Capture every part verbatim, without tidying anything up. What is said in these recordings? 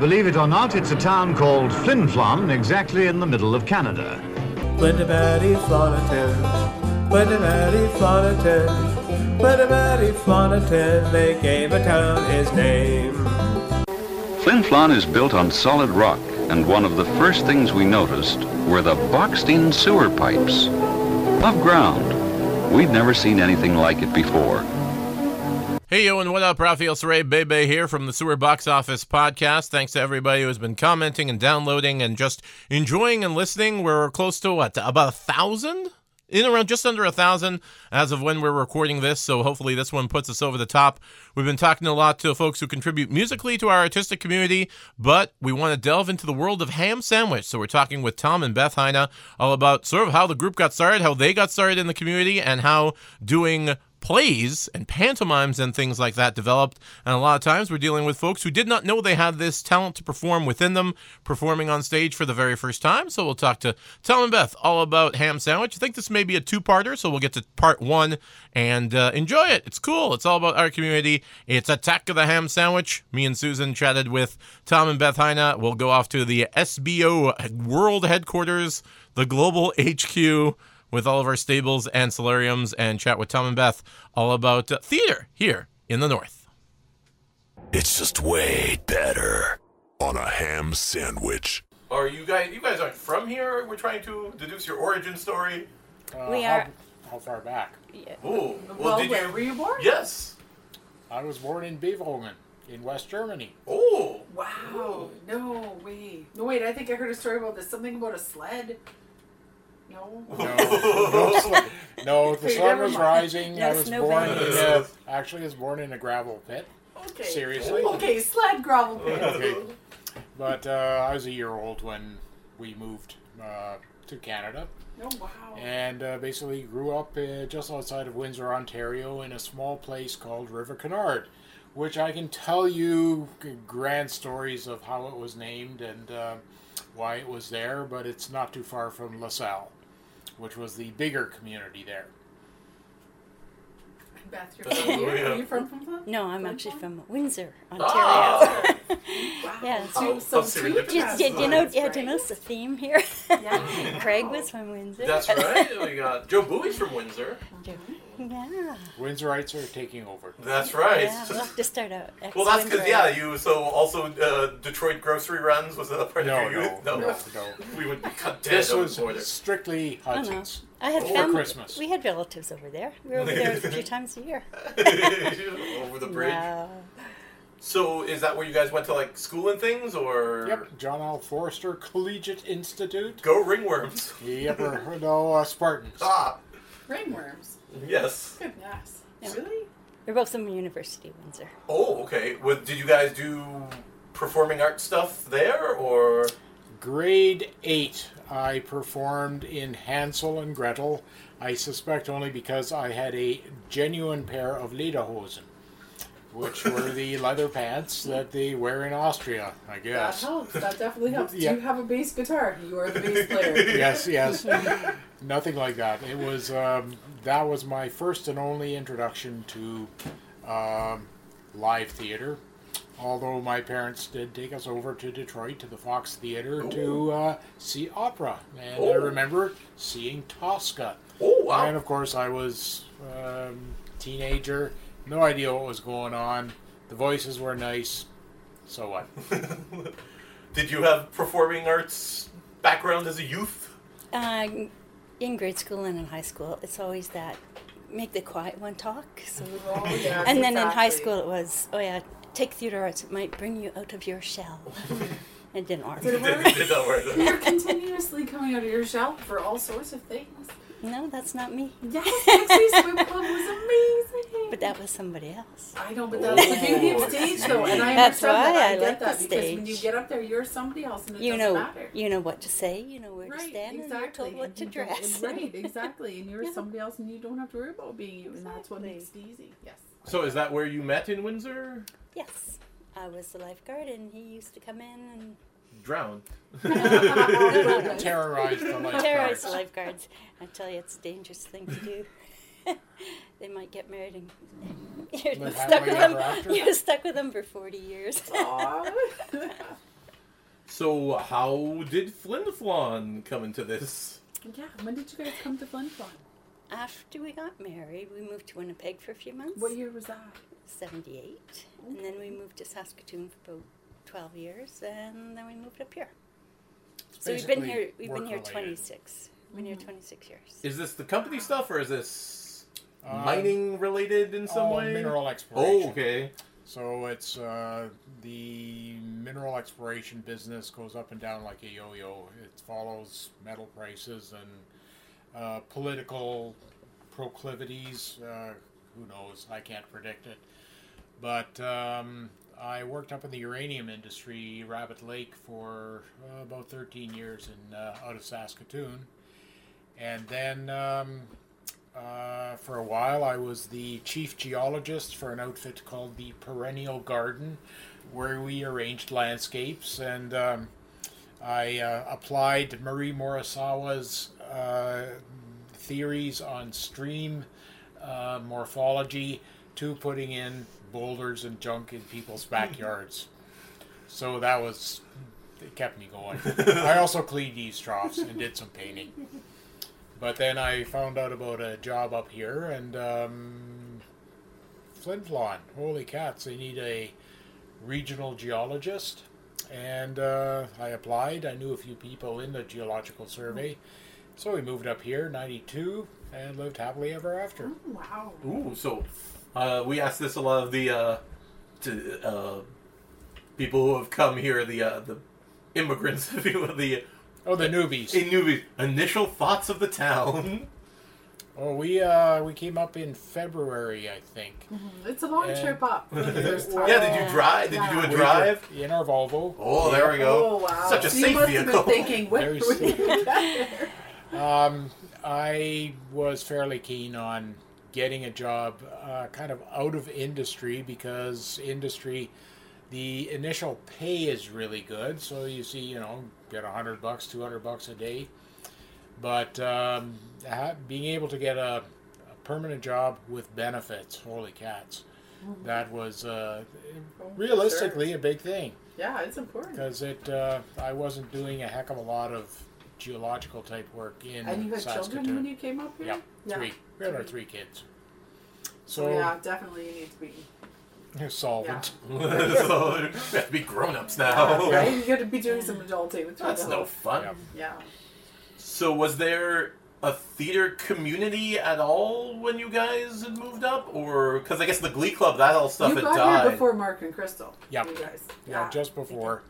Believe it or not, it's a town called Flin Flon, exactly in the middle of Canada. They gave a town his name. Flin Flon is built on solid rock, and one of the first things we noticed were the boxed-in sewer pipes. Above ground. We'd never seen anything like it before. Hey yo, and what up? Rafael Saray, Bebe here from the Sewer Box Office podcast. Thanks to everybody who has been commenting and downloading and just enjoying and listening. We're close to what? About a thousand? In around just under a thousand as of when we're recording this, so hopefully this one puts us over the top. We've been talking a lot to folks who contribute musically to our artistic community, but we want to delve into the world of Ham Sandwich. So we're talking with Tom and Beth Heine all about sort of how the group got started, how they got started in the community, and how doing plays and pantomimes and things like that developed. And a lot of times we're dealing with folks who did not know they had this talent to perform within them, performing on stage for the very first time. So we'll talk to Tom and Beth all about Ham Sandwich. I think this may be a two-parter, so we'll get to part one and uh, enjoy it. It's cool. It's all about our community. It's Attack of the Ham Sandwich. Me and Susan chatted with Tom and Beth Heine. We'll go off to the S B O World Headquarters, the Global H Q, with all of our stables and solariums, and chat with Tom and Beth all about uh, theater here in the North. It's just way better on a ham sandwich. Are you guys, you guys aren't from here? We're trying to deduce your origin story. Uh, we are. How, how far back? Yeah. Ooh. Well, well did where you, were you born? Yes. I was born in Beavolgen, in West Germany. Oh. Wow. No way. No, wait, I think I heard a story about this, something about a sled. No. No, no, sl- no the sun was rising. Yes, I was no born in a, actually I was born in a gravel pit. Okay. Seriously. Okay, sled gravel pit. Okay. But uh, I was a year old when we moved uh, to Canada. Oh, wow. And uh, basically grew up uh, just outside of Windsor, Ontario, in a small place called River Canard, which I can tell you grand stories of how it was named and uh, why it was there, but it's not too far from LaSalle, which was the bigger community there. Beth, you're from here? Are you from Flin Flon? No, I'm Flin actually Flin? from Windsor, Ontario. Oh. Wow. Yeah, so, so, so you, you know, yeah, do you know the theme here? Yeah. Craig was from Windsor. That's right. We got Joe Bowie's from Windsor. Yeah. Windsorites are taking over. That's right. Yeah, we'll have to start out. Well, that's because, yeah, you, so also uh, Detroit grocery runs was another part no, of your youth? No, no, no, no. We would be cut dead. This was border. strictly Hudson's. I had family. Christmas. We had relatives over there. We were over there a few times a year. Over the bridge. Wow. So is that where you guys went to, like, school and things, or? Yep, John L. Forrester Collegiate Institute. Go Ringworms. Yep, or no, uh, Spartans. Ah. Ringworms? Yes. Goodness. Yeah. Really? They're both from University Windsor. Oh, okay. What, did you guys do performing art stuff there, or? Grade eight, I performed in Hansel and Gretel. I suspect only because I had a genuine pair of Lederhosen, which were the leather pants that they wear in Austria, I guess. That helps. That definitely helps. Yeah. Do you have a bass guitar? You are the bass player. Yes, yes. Nothing like that. It was um, that was my first and only introduction to um, live theater. Although my parents did take us over to Detroit to the Fox Theater Ooh. to uh, see opera, and Ooh. I remember seeing Tosca. Oh wow! And of course, I was a um, teenager. No idea what was going on. The voices were nice. So what? Did you have performing arts background as a youth? Uh, in grade school and in high school, it's always that make the quiet one talk. So, oh, yeah, and then exactly. in high school, it was oh yeah, take theater arts. It might bring you out of your shell. It didn't work. Did it work? It did not work. You're continuously coming out of your shell for all sorts of things. No, that's not me. Yes, Dixie Swim Club was amazing. But that was somebody else. I know, but that was the beauty of stage, though. And I that's understand why that. I, I get like that the because stage. When you get up there, you're somebody else, and it you doesn't know, matter. You know what to say, you know where right, to stand, exactly. and you're told what to dress. Right, exactly. And you're yeah. somebody else, and you don't have to worry about being you, and exactly. that's what makes it easy. Yes. So is that where you met in Windsor? Yes. I was the lifeguard, and he used to come in and... Drown. Terrorize the lifeguards. Terrorize the lifeguards. I tell you, it's a dangerous thing to do. they might get married and you're like stuck with them. After? You're stuck with them for forty years. So how did Flin Flon come into this? Yeah, when did you guys come to Flin Flon? After we got married, we moved to Winnipeg for a few months. What year was that? seventy-eight. Okay. And then we moved to Saskatoon for about twelve years, and then we moved up here. So we've been here. We've been here twenty-six. We've been here twenty-six years. Is this the company stuff, or is this um, mining related in some oh, way? Mineral exploration. Oh, okay. So it's uh, the mineral exploration business goes up and down like a yo-yo. It follows metal prices and uh, political proclivities. Uh, who knows? I can't predict it. But um, I worked up in the uranium industry, Rabbit Lake, for uh, about thirteen years in uh, out of Saskatoon. And then um, uh, for a while I was the chief geologist for an outfit called the Perennial Garden, where we arranged landscapes. And um, I uh, applied Marie Morisawa's uh, theories on stream uh, morphology to putting in boulders and junk in people's backyards. So that was, it kept me going. I also cleaned eaves troughs and did some painting. But then I found out about a job up here, and um, Flin Flon, holy cats, they need a regional geologist. And uh, I applied. I knew a few people in the geological survey. So we moved up here, ninety-two, and lived happily ever after. Ooh, wow. Ooh, so... Uh, we asked this a lot of the uh, to, uh, people who have come here, the uh, the immigrants, if you will, the oh the newbies, the newbies. Initial thoughts of the town. Oh, we uh, we came up in February, I think. Mm-hmm. It's a long and trip up. Yeah, did you drive? Did yeah. you do a drive in our Volvo? Oh, there we go. Oh, wow. Such a so safe you must vehicle. Have been thinking, when Very safe. Get back there? Um, I was fairly keen on getting a job uh, kind of out of industry, because industry, the initial pay is really good. So you see, you know, get a hundred bucks, two hundred bucks a day. But um, ha- being able to get a, a permanent job with benefits, holy cats, mm-hmm. that was uh, realistically sure. a big thing. Yeah, it's important. Because it, uh, I wasn't doing a heck of a lot of geological type work in Saskatoon. And you had Saskatoon. Children when you came up here? Yeah, yeah. three. We had our three kids. So oh, yeah, definitely you need to be... You're solvent. Yeah. So you have to be grown-ups now. Yeah, right? You got to be doing some adulting. With That's no fun. Yeah. yeah. So was there a theater community at all when you guys had moved up? Or, because I guess the Glee Club, that all stuff had died. You got here before Mark and Crystal. Yeah. You guys. Yeah, yeah, just before.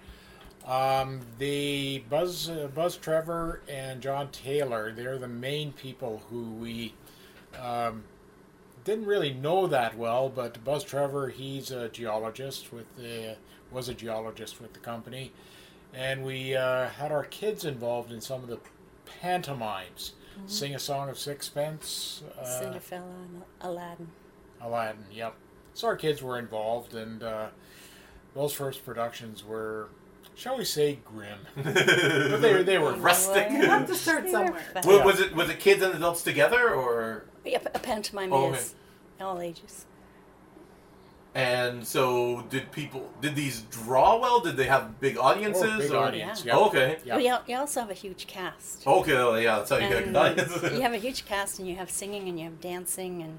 Um, the Buzz, uh, Buzz Trevor and John Taylor, they're the main people who we um, didn't really know that well, but Buzz Trevor, he's a geologist with the, was a geologist with the company, and we uh, had our kids involved in some of the pantomimes. Mm-hmm. Sing a Song of Sixpence. Uh, Cinderella and Aladdin. Aladdin, yep. So our kids were involved, and uh, those first productions were... Shall we say grim? But they, they were rustic. You have to start somewhere. Well, was it was it kids and adults together, or yeah, a pantomime oh, is okay. all ages. And so, did people did these draw well? Did they have big audiences? Oh, big or? audience. Yeah. Yep. Oh, okay. Yep. Well, you also have a huge cast. Okay, well, yeah, that's how you get an audience. You have a huge cast, and you have singing, and you have dancing, and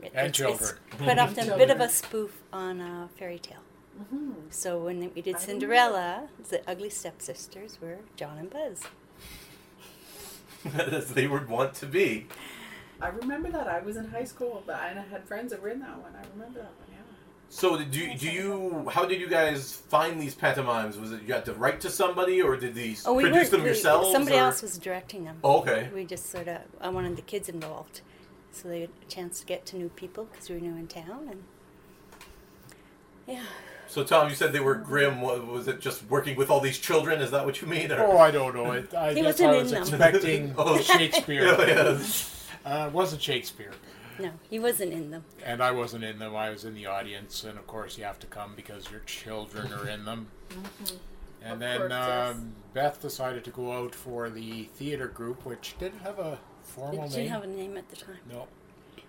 it, and it's, children. It's quite often children. A bit of a spoof on a fairy tale. Mm-hmm. So when we did Cinderella, the ugly stepsisters were John and Buzz. As they would want to be. I remember that. I was in high school, but I had friends that were in that one. I remember that one, yeah. So did you, do you, how did you guys find these pantomimes? Was it you had to write to somebody, or did these oh, we produce them we, yourselves? Somebody or? else was directing them. Oh, okay. We just sort of, I wanted the kids involved, so they had a chance to get to new people, because we were new in town, and yeah. So, Tom, you said they were grim. Was it just working with all these children? Is that what you mean? Or? Oh, I don't know. It, I, he guess wasn't I was in expecting them. Oh, Shakespeare. It yes. uh, wasn't Shakespeare. No, he wasn't in them. And I wasn't in them. I was in the audience. And, of course, you have to come because your children are in them. Mm-hmm. And of then course, um, yes. Beth decided to go out for the theater group, which didn't have a formal name. It didn't name. have a name at the time. No.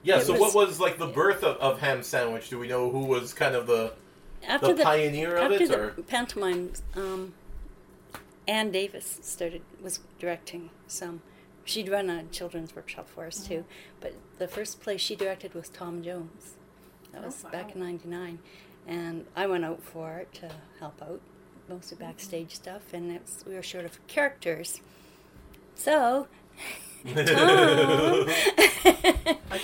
Yeah, it so was, what was, like, the birth of, of Ham Sandwich? Do we know who was kind of the, after the, the pioneer of after it? After the pantomime, um, Ann Davis started, was directing some. She'd run a children's workshop for us, too. But the first play she directed was Tom Jones. That was oh, wow. back in ninety-nine. And I went out for it to help out, mostly backstage mm-hmm. stuff. And it's, we were short of characters. So... Tom. A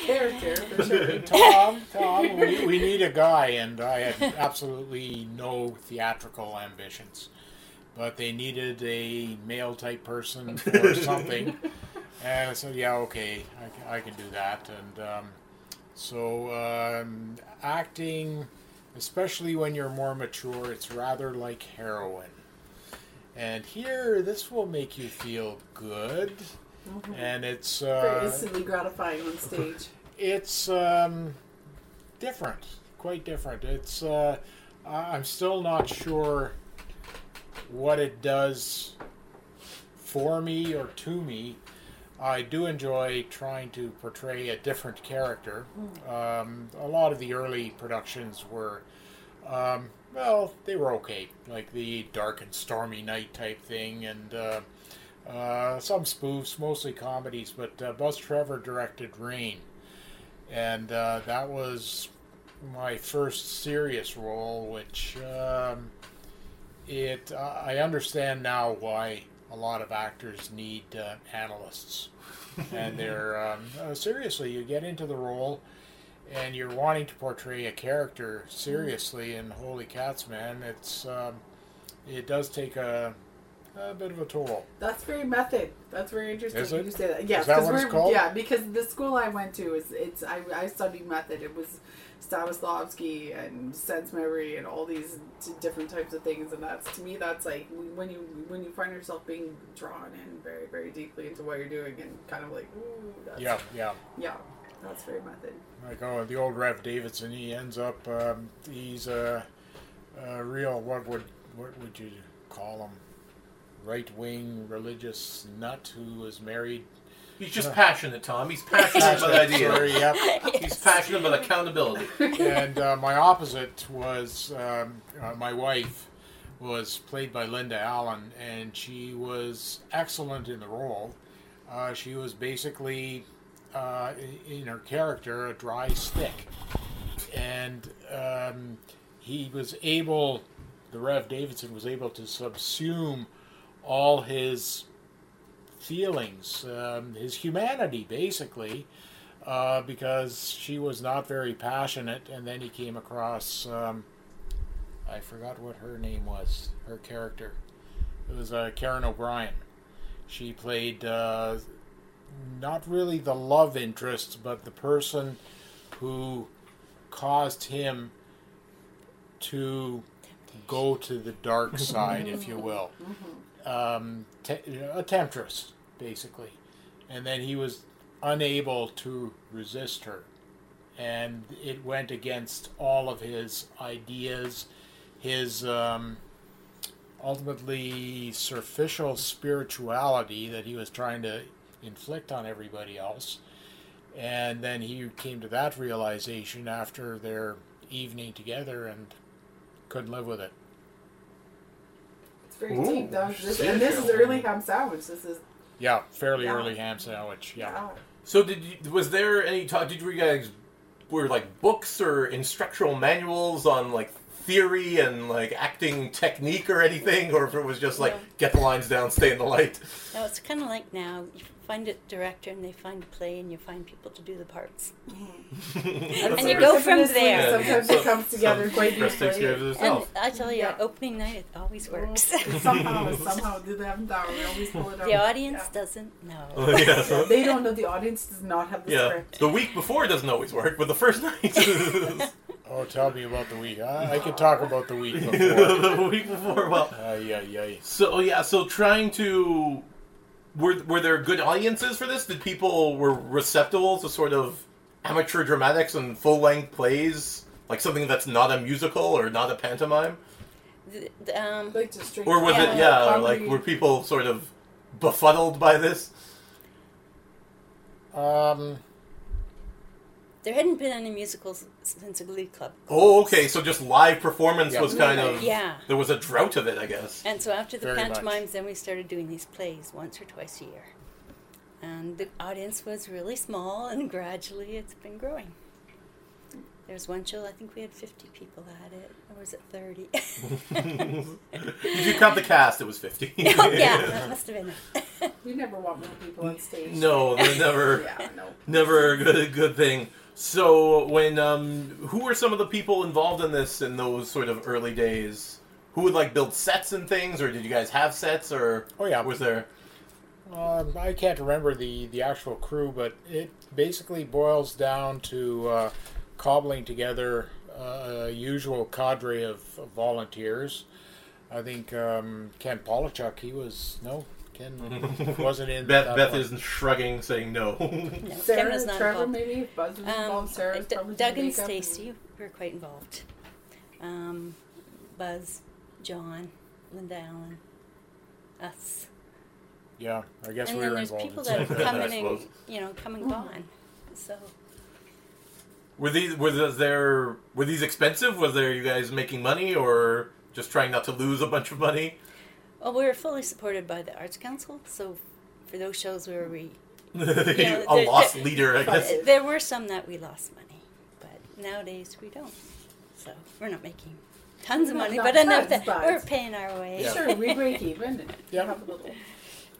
character. Tom, Tom, we, we need a guy, and I had absolutely no theatrical ambitions, but they needed a male-type person for something, and I said, yeah, okay, I, I can do that, and um, so um, acting, especially when you're more mature, it's rather like heroin, and here, this will make you feel good. Mm-hmm. And it's uh, very instantly gratifying on stage. It's um, different, quite different. It's uh, I'm still not sure what it does for me or to me. I do enjoy trying to portray a different character. Mm. Um, a lot of the early productions were, um, well, they were okay, like the Dark and Stormy Night type thing, and. Uh, Uh, some spoofs, mostly comedies, but uh, Buzz Trevor directed Rain, and uh, that was my first serious role, which um, it uh, I understand now why a lot of actors need uh, analysts, and they're um, uh, seriously, you get into the role, and you're wanting to portray a character seriously, and holy cats, man, it's um, it does take a A bit of a tool. That's very method. That's very interesting. Is it? You say that. Yes, is that what it's called? Yeah, because the school I went to is it's I, I studied method. It was Stanislavski and sense memory and all these t- different types of things. And that's to me, that's like when you when you find yourself being drawn in very very deeply into what you're doing and kind of like ooh. That's, yeah, yeah, yeah. That's very method. Like oh, the old Rev Davidson. He ends up um, he's a, a real what would what would you call him? Right-wing religious nut who is married. He's just uh, passionate, Tom. He's passionate, passionate about the idea. Sorry, yep. Yes. He's passionate about accountability. And uh, my opposite was, um, uh, my wife was played by Linda Allen, and she was excellent in the role. Uh, she was basically, uh, in her character, a dry stick. And um, he was able, the Rev Davidson was able to subsume all his feelings, um, his humanity, basically, uh, because she was not very passionate, and then he came across, um, I forgot what her name was, her character. It was uh, Karen O'Brien. She played uh, not really the love interest, but the person who caused him to go to the dark side, if you will. Mm-hmm. Um, te- a temptress, basically, and then he was unable to resist her, and it went against all of his ideas, his um, ultimately superficial spirituality that he was trying to inflict on everybody else, and then he came to that realization after their evening together and couldn't live with it. Very Ooh, deep. That was this, and this is early Ham Sandwich. This is yeah, fairly yeah. early Ham Sandwich. Yeah. Wow. So did you, was there any talk? Did you guys were like books or instructional manuals on like theory and like acting technique or anything, or if it was just like yeah. get the lines down, stay in the light? No, it's kind of like now you find a director and they find a play and you find people to do the parts, and, and you go from there. Yeah, sometimes it some, comes together quite beautifully. And I tell you, yeah. opening night it always works. Well, somehow, somehow, do they have that? We always pull it out. The audience yeah. doesn't know. Oh, yeah, so. They don't know. The audience does not have the yeah. script. The week before doesn't always work, but the first night. Oh, tell me about the week. I, I could talk about the week before. The week before, well. Uh, yeah, yeah, yeah. So, yeah, so trying to... Were were there good audiences for this? Did people... Were receptive to sort of amateur dramatics and full-length plays? Like something that's not a musical or not a pantomime? The, the, um, like just or was yeah, it, yeah, like, were people sort of befuddled by this? Um... There hadn't been any musicals since a Glee Club. Oh, okay. So just live performance yep. was kind yeah. of... Yeah. There was a drought of it, I guess. And so after the Very pantomimes, much. then we started doing these plays once or twice a year. And the audience was really small, and gradually it's been growing. There's one show, I think we had fifty people at it. Or was it thirty? If you count the cast, it was fifty. Oh, yeah, that must have been it. You never want more people on stage. No, they're never, yeah, no. never a good, good thing. So when, um, who were some of the people involved in this in those sort of early days? Who would, like, build sets and things? Or did you guys have sets? Or oh, yeah. was there... Uh, I can't remember the, the actual crew, but it basically boils down to uh, cobbling together uh, a usual cadre of, of volunteers. I think um, Ken Polichuk, he was, no, Ken wasn't in. Beth, Beth is shrugging, saying no. no Sarah Ken was not Trevor, involved. maybe? Buzz was involved. Um, D- Doug and Stacy were quite involved. Um, Buzz, John, Linda Allen, us. Yeah, I guess and we were involved. And then there's people that have come in and, you know, come and gone. So. Were these were there were these expensive? Was there you guys making money or just trying not to lose a bunch of money? Well, we were fully supported by the Arts Council, so for those shows where we you know, there, a lost there, leader, I guess. There were some that we lost money, but nowadays we don't. So we're not making tons of money, but enough that we're paying our way. Yeah. Sure, we break even. Yeah, have a little.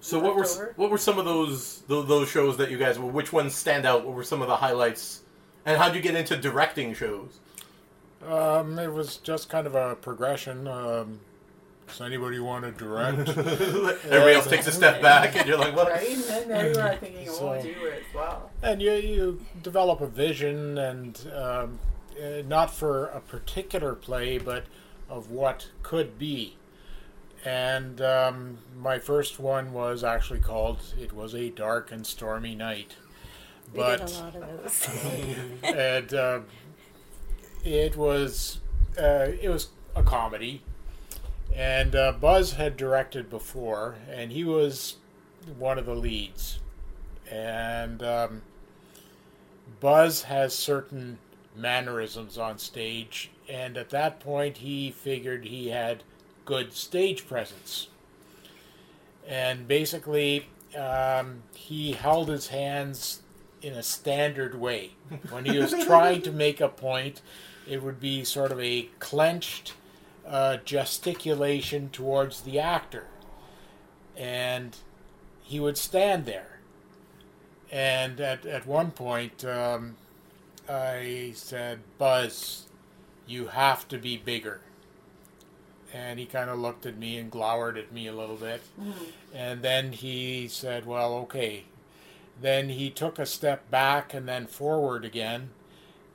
So what were over. what were some of those those shows that you guys were? Which ones stand out? What were some of the highlights? And how did you get into directing shows? Um, it was just kind of a progression. Um, does anybody want to direct? Everybody else takes a step back, and you're like, "What?" Right? And then you are thinking, so, "Well, do it." Wow. And you you develop a vision, and um, not for a particular play, but of what could be. And um, my first one was actually called It Was a Dark and Stormy Night. But, we did a lot of those. and uh, it was uh, it was a comedy. And uh, Buzz had directed before, and he was one of the leads. And um, Buzz has certain mannerisms on stage, and at that point he figured he had good stage presence, and basically um, he held his hands in a standard way. When he was trying to make a point, it would be sort of a clenched uh, gesticulation towards the actor, and he would stand there. And at, at one point um, I said, "Buzz, you have to be bigger." And he kind of looked at me and glowered at me a little bit. Mm-hmm. And then he said, "Well, okay." Then he took a step back and then forward again.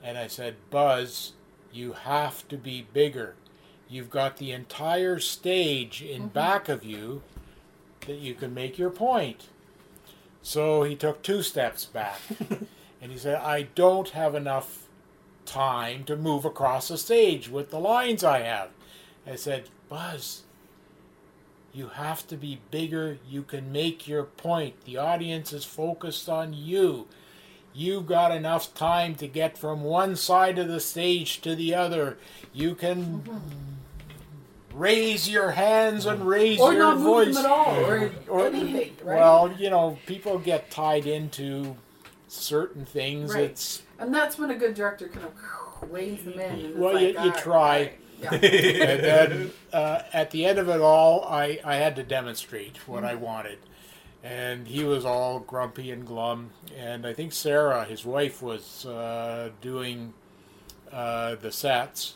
And I said, "Buzz, you have to be bigger. You've got the entire stage in mm-hmm. back of you that you can make your point." So he took two steps back. And he said, "I don't have enough time to move across the stage with the lines I have." I said, "Buzz, you have to be bigger. You can make your point. The audience is focused on you. You've got enough time to get from one side of the stage to the other. You can raise your hands and raise or your voice." Or not move them at all. Or, or anything, right? Well, you know, people get tied into certain things. Right. It's, and that's when a good director kind of weighs them in. And well, it's like, you, you try... Right. Yeah. And then uh, at the end of it all, I, I had to demonstrate what mm-hmm. I wanted. And he was all grumpy and glum. And I think Sarah, his wife, was uh, doing uh, the sets.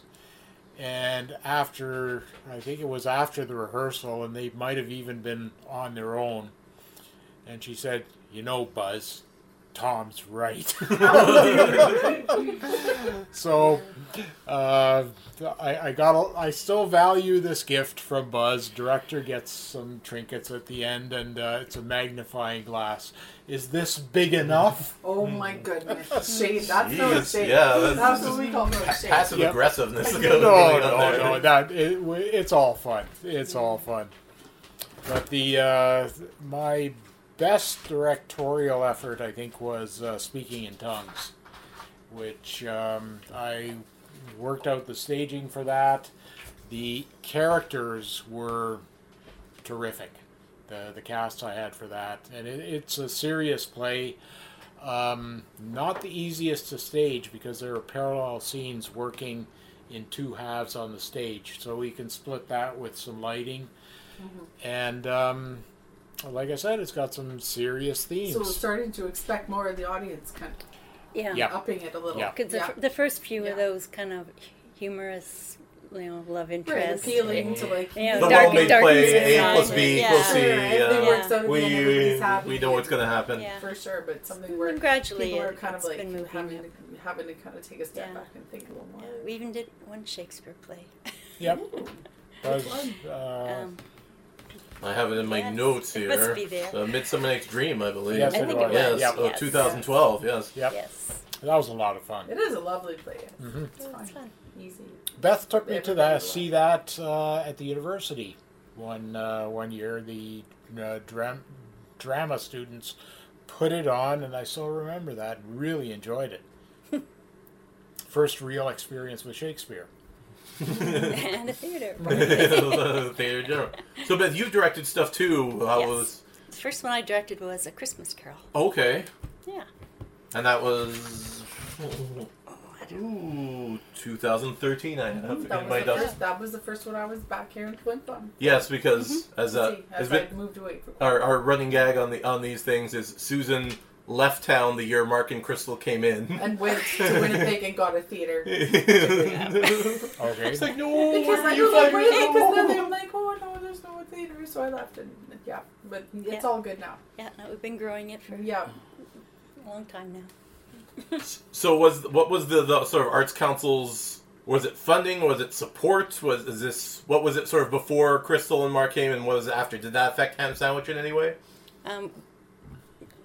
And after, I think it was after the rehearsal, and they might have even been on their own. And she said, "You know, Buzz, Tom's right." So uh, I, I got a, I still value this gift from Buzz. Director gets some trinkets at the end, and uh, it's a magnifying glass. Is this big enough? Oh my goodness. Shade. That's no shade. Yeah, that's, that's what we call no shade. Passive yep. aggressiveness. no, no, no. That, it, it's all fun. It's all fun. But the uh, my best directorial effort, I think, was uh, Speaking in Tongues. which um, I worked out the staging for that. The characters were terrific, the the cast I had for that. And it, it's a serious play. Um, not the easiest to stage because there are parallel scenes working in two halves on the stage. So we can split that with some lighting. Mm-hmm. And um, like I said, it's got some serious themes. So we're starting to expect more of the audience kind of yeah. yeah. upping it a little. Yeah. Because the, yeah. f- the first few yeah. of those kind of humorous, you know, love interest. Right, appealing to like... You know, the well-made play, A plus B yeah. equals C. Yeah. Yeah. We, we know what's going to happen. Yeah. For sure, but something where gradually people are kind of like having to, having to kind of take a step yeah. back and think a little more. Yeah. We even did one Shakespeare play. Yep. Buzz, uh, um, I have it in my yes, notes here. It must be there. Uh, Midsummer Night's Dream, I believe. Yes, I think it was. Yes. Yep. Oh, yes. twenty twelve, yes. Yep. Yes. That was a lot of fun. It is a lovely play. Mm-hmm. It's, yeah, it's fun. Easy. Beth took me to the, see that uh, at the university one uh, one year. The uh, dram- drama students put it on, and I still remember that and really enjoyed it. First real experience with Shakespeare. And a theater. Right? Theater general. So, Beth, you've directed stuff too. How yes. was... The first one I directed was A Christmas Carol. Okay. Yeah. And that was... Ooh, twenty thirteen. I have mm-hmm. that, was first, that was the first one I was back here in Flin Flon. Yes, because mm-hmm. as a as, as I we, moved away from our, our running gag on the on these things is Susan left town the year Mark and Crystal came in and went to Winnipeg and got a theater. Okay, it's like no, because where I you like, wait, no. Then they're like, oh no, there's no theater, so I left and yeah, but yeah. it's all good now. Yeah, no, we've been growing it for yeah a long time now. So was what was the, the sort of Arts Council's, was it funding, was it support, was is this, what was it sort of before Crystal and Mark came and what was it after? Did that affect Ham Sandwich in any way? Um,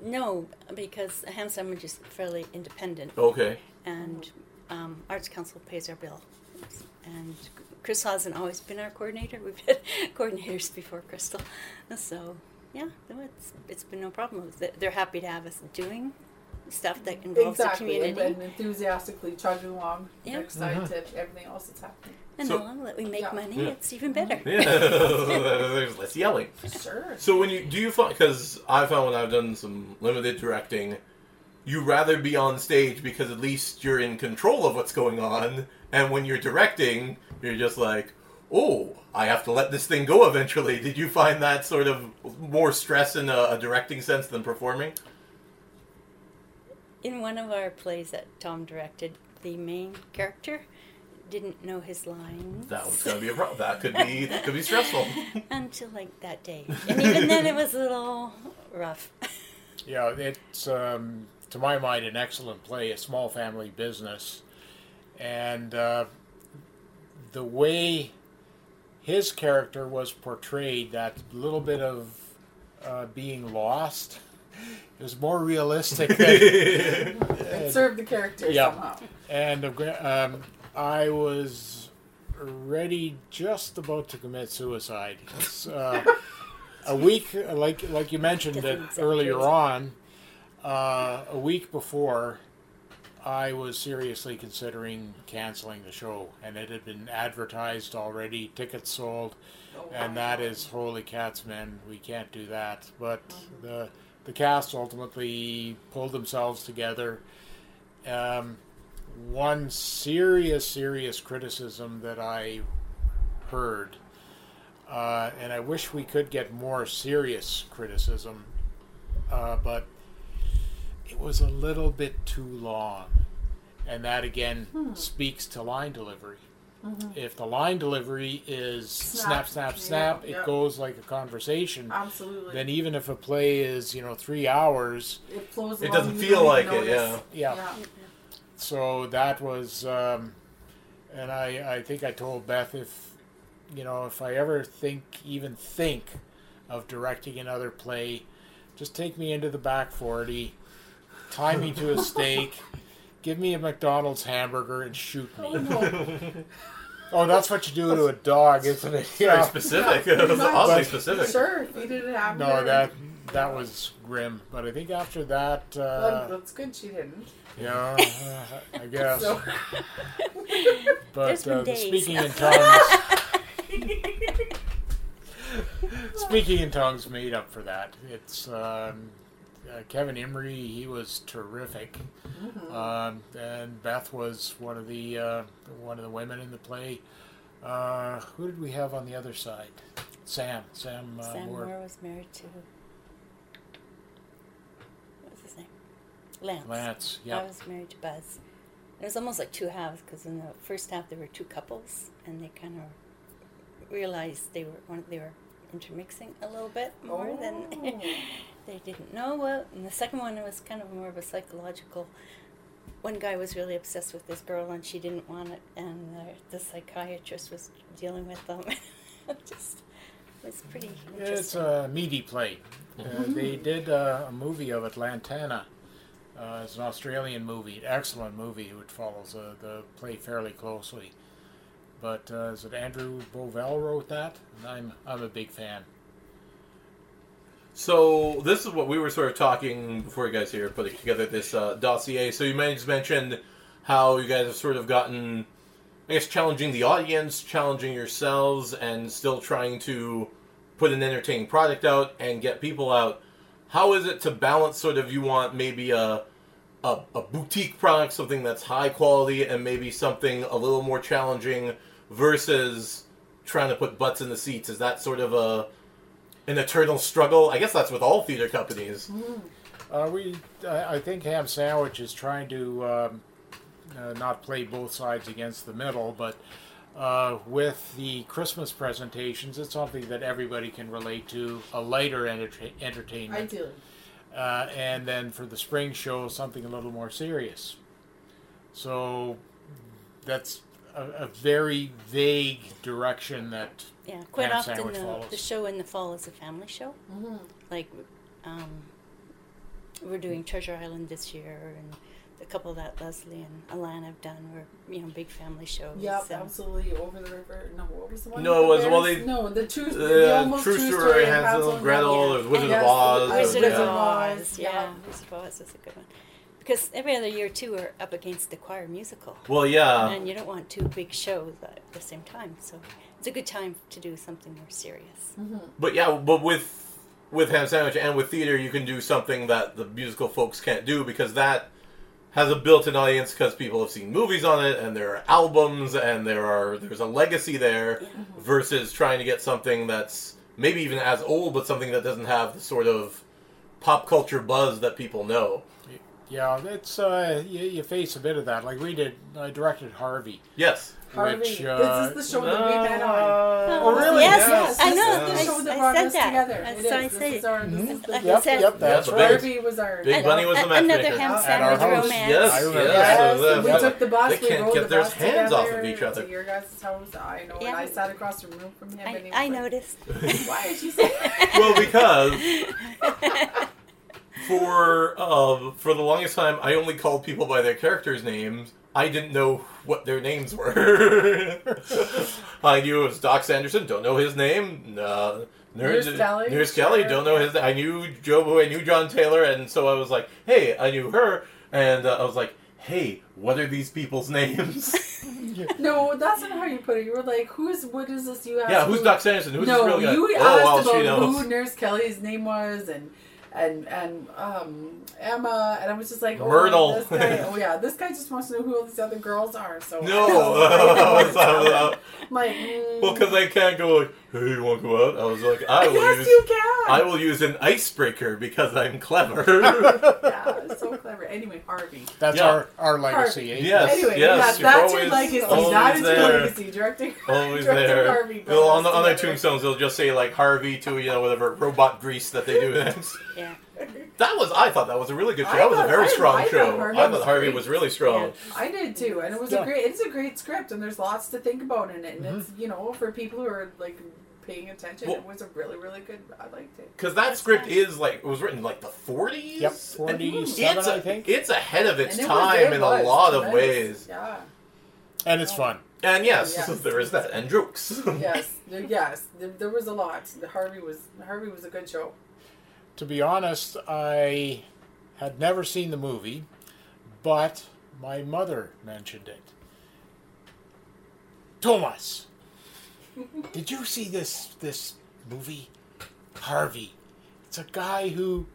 no, because Ham Sandwich is fairly independent. Okay. And um, Arts Council pays our bill. And Crystal hasn't always been our coordinator. We've had coordinators before Crystal. So, yeah, no, it's it's been no problem. They're happy to have us doing stuff that involves exactly. the community. And, and enthusiastically chugging along. Yeah. Excited mm-hmm. everything else that's happening. And so, the longer that we make yeah. money, yeah. it's even better. Yeah. There's less yelling. Sure. So when you, do you find, because I found when I've done some limited directing, you rather be on stage because at least you're in control of what's going on. And when you're directing, you're just like, oh, I have to let this thing go eventually. Did you find that sort of more stress in a, a directing sense than performing? In one of our plays that Tom directed, the main character didn't know his lines. That was going to be a problem. That could be that could be stressful. Until like that day. And even then it was a little rough. Yeah, it's, um, to my mind, an excellent play, a small family business. And uh, the way his character was portrayed, that little bit of uh, being lost... It was more realistic. Than, it served the character yeah. somehow. And um, I was ready, just about to commit suicide. Uh, a week, like like you mentioned it earlier on, uh, a week before, I was seriously considering canceling the show, and it had been advertised already, tickets sold, oh, wow. and that is holy cats, man. We can't do that. But the The cast ultimately pulled themselves together. Um, one serious, serious criticism that I heard, uh, and I wish we could get more serious criticism, uh, but it was a little bit too long. And that, again, hmm. speaks to line delivery. Mm-hmm. If the line delivery is snap, snap, snap, snap yeah, it yeah. goes like a conversation. Absolutely. Then even if a play is, you know, three hours, it flows. It doesn't feel like it. Yeah. yeah. Yeah. So that was, um, and I, I think I told Beth if, you know, if I ever think, even think, of directing another play, just take me into the back forty, tie me to a stake. Give me a McDonald's hamburger and shoot me. Oh, no. Oh, that's what you do to a dog, isn't it? Yeah. Very specific. It was awfully specific. Sure, you didn't have. No, that that was grim. But I think after that... Uh, well, that's good she didn't. Yeah, uh, I guess. So. But uh, Speaking in Tongues... Speaking in Tongues made up for that. It's um, uh, Kevin Imrie, he was terrific. Mm-hmm. Um, and Beth was one of the uh, one of the women in the play. Uh, who did we have on the other side? Sam. Sam, uh, Sam Moore. Moore was married to... What was his name? Lance. Lance, yeah. I was married to Buzz. It was almost like two halves, because in the first half there were two couples, and they kind of realized they were one, they were intermixing a little bit more oh. than they didn't know what. And the second one was kind of more of a psychological... One guy was really obsessed with this girl, and she didn't want it, and the, the psychiatrist was dealing with them. Just... It's pretty interesting. It's a meaty play. Mm-hmm. Uh, they did uh, a movie of it, Lantana. Uh, it's an Australian movie, excellent movie, which follows uh, the play fairly closely. But uh, is it Andrew Bovell wrote that? And I'm I'm a big fan. So this is what we were sort of talking before you guys here putting together this uh, dossier. So you just mentioned how you guys have sort of gotten, I guess, challenging the audience, challenging yourselves, and still trying to put an entertaining product out and get people out. How is it to balance sort of, you want maybe a, a a boutique product, something that's high quality, and maybe something a little more challenging versus trying to put butts in the seats? Is that sort of a an eternal struggle? I guess that's with all theater companies. Uh, we, I think Ham Sandwich is trying to um, uh, not play both sides against the middle, but Uh, with the Christmas presentations, it's something that everybody can relate to, a lighter enter- entertainment. I do. Uh, and then for the spring show, something a little more serious. So that's a, a very vague direction that yeah, quite Ham often Sandwich the, follows. The show in the fall is a family show. Mm-hmm. Like um, we're doing Treasure Island this year, and a couple that Leslie and Alana have done were, you know, big family shows. Yeah, so. Absolutely. Over the River. No, what was the one? No, it was well they. No, the true, the uh, almost true story. Hansel and Gretel. There's Wizard of Oz. Wizard of Oz. Yeah, Wizard of Oz is a good one. Because every other year too, we're up against the choir musical. Well, yeah. And you don't want two big shows at the same time, so it's a good time to do something more serious. Mm-hmm. But yeah, but with with Ham Sandwich and with theater, you can do something that the musical folks can't do, because that has a built-in audience, because people have seen movies on it, and there are albums, and there are there's a legacy there, yeah. Versus trying to get something that's maybe even as old, but something that doesn't have the sort of pop culture buzz that people know. Yeah, it's uh, you, you face a bit of that. Like we did, I directed Harvey. Yes. Harvey. Which, uh, this is the show uh, that we met on. Uh, oh, really? Yes, yes. I know. This is the show that brought us together. It is. I this is our... Mm-hmm. Like yep, said, yep, that's right. Harvey was our... Big Bunny was the matchmaker. Another Ham Sandwich romance. Yes, yes. yes. yes. We took the bus, they we rode the bus together. They can't get their hands off of each other. To your guys' house, I know. Yeah. And I sat across the room from him. I, and I noticed. Why did you say that? Well, because... For uh, for the longest time, I only called people by their characters' names. I didn't know what their names were. I knew it was Doc Sanderson. Don't know his name. Uh, Nurse Kelly. Nurse Kelly. Don't know his name. I knew Joe. I knew John Taylor. And so I was like, hey, I knew her. And uh, I was like, hey, what are these people's names? No, that's not how you put it. You were like, who's, what is this you asked? Yeah, who's who? Doc Sanderson? Who's no, this real guy? You asked oh, well, about who Nurse Kelly's name was, and... And and um, Emma, and I was just like, oh, Myrtle. This guy, oh yeah, this guy just wants to know who all these other girls are. So no, I was like, like mm. Well, because I can't go like, hey, you want to go out? I was like, I will yes, use, you can. I will use an icebreaker because I'm clever. Yeah, so clever. Anyway, Harvey. That's yeah. our, our legacy. Harvey. Yes, anyway, yes. Yeah, that's your legacy. That is your legacy. Directing, always directing there. Harvey. Well, on the, on their tombstones, they'll just say like Harvey to you know whatever robot grease that they do next. Yeah. That was, I thought that was a really good show. I that was thought, a very I, strong I show. I thought was Harvey great. was really strong. Yeah, I did too, and it was yeah. a great, it's a great script, and there's lots to think about in it, and mm-hmm. it's, you know, for people who are, like, paying attention, well, it was a really, really good, I liked it. Because that That's script nice. is, like, it was written, like, the forties? Yep, forty-seven, I think. It's ahead of its it time was, it was, in a lot of nice. ways. Yeah. And it's yeah. fun. And yes, yes. So there is that, and jokes. Yes, yes, there, yes, there was a lot. Harvey was, Harvey was a good show. to be honest, I had never seen the movie, but my mother mentioned it. Thomas, did you see this this movie? Harvey. It's a guy who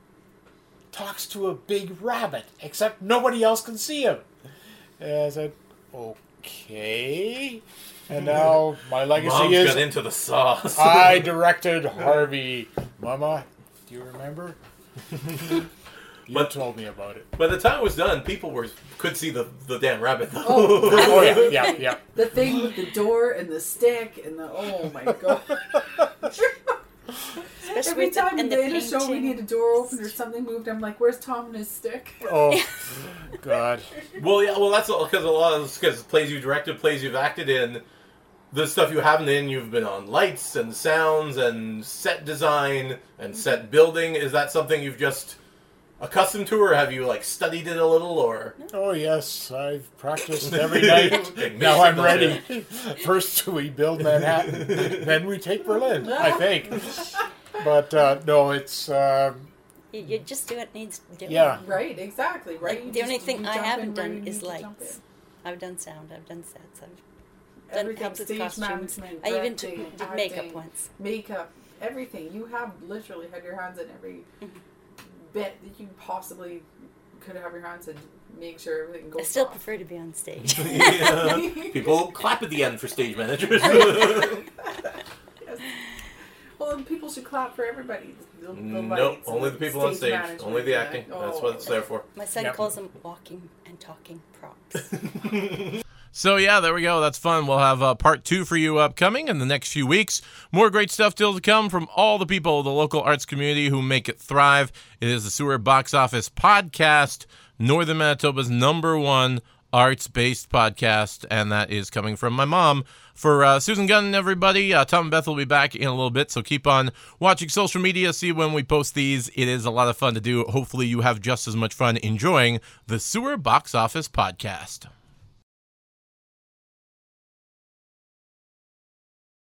talks to a big rabbit, except nobody else can see him. And I said, okay. And now my legacy Mom's is... Mom's got into the sauce. I directed Harvey. Mama, do you remember? You but, told me about it. By the time it was done, people were could see the, the damn rabbit. Oh, oh yeah, yeah, yeah. The thing with the door and the stick and the... Oh, my God. Especially every time the, they the show we need a door open or something moved, I'm like, "Where's Tom and his stick?" Oh, God. Well, yeah. Well, that's because a lot of because plays you directed, plays you've acted in, the stuff you haven't in, you've been on lights and sounds and set design and set building. Is that something you've just accustomed to, or have you like studied it a little? Or oh yes, I've practiced every night. Now I'm ready. First we build Manhattan, then we take Berlin. I think. But, uh, no, it's... Uh, you, you just do what needs doing. Yeah. Right, exactly, right? Like, the only thing I haven't done is lights. I've done sound, I've done sets, I've done props with costumes. I even did makeup once. Makeup, everything. You have literally had your hands in every bit that you possibly could have your hands in. Make sure everything goes I still off. Prefer to be on stage. Yeah. People clap at the end for stage managers. Well, people should clap for everybody. No, nope, only the people on stage. Only the acting. Oh. That's what it's there for. My son yep. calls them walking and talking props. So, yeah, there we go. That's fun. We'll have uh, part two for you upcoming in the next few weeks. More great stuff still to come from all the people of the local arts community who make it thrive. It is the Sewer Box Office podcast, Northern Manitoba's number one arts-based podcast, and that is coming from my mom. For uh, Susan Gunn, everybody, uh, Tom and Beth will be back in a little bit, so keep on watching social media, see when we post these. It is a lot of fun to do. Hopefully you have just as much fun enjoying the Sewer Box Office podcast.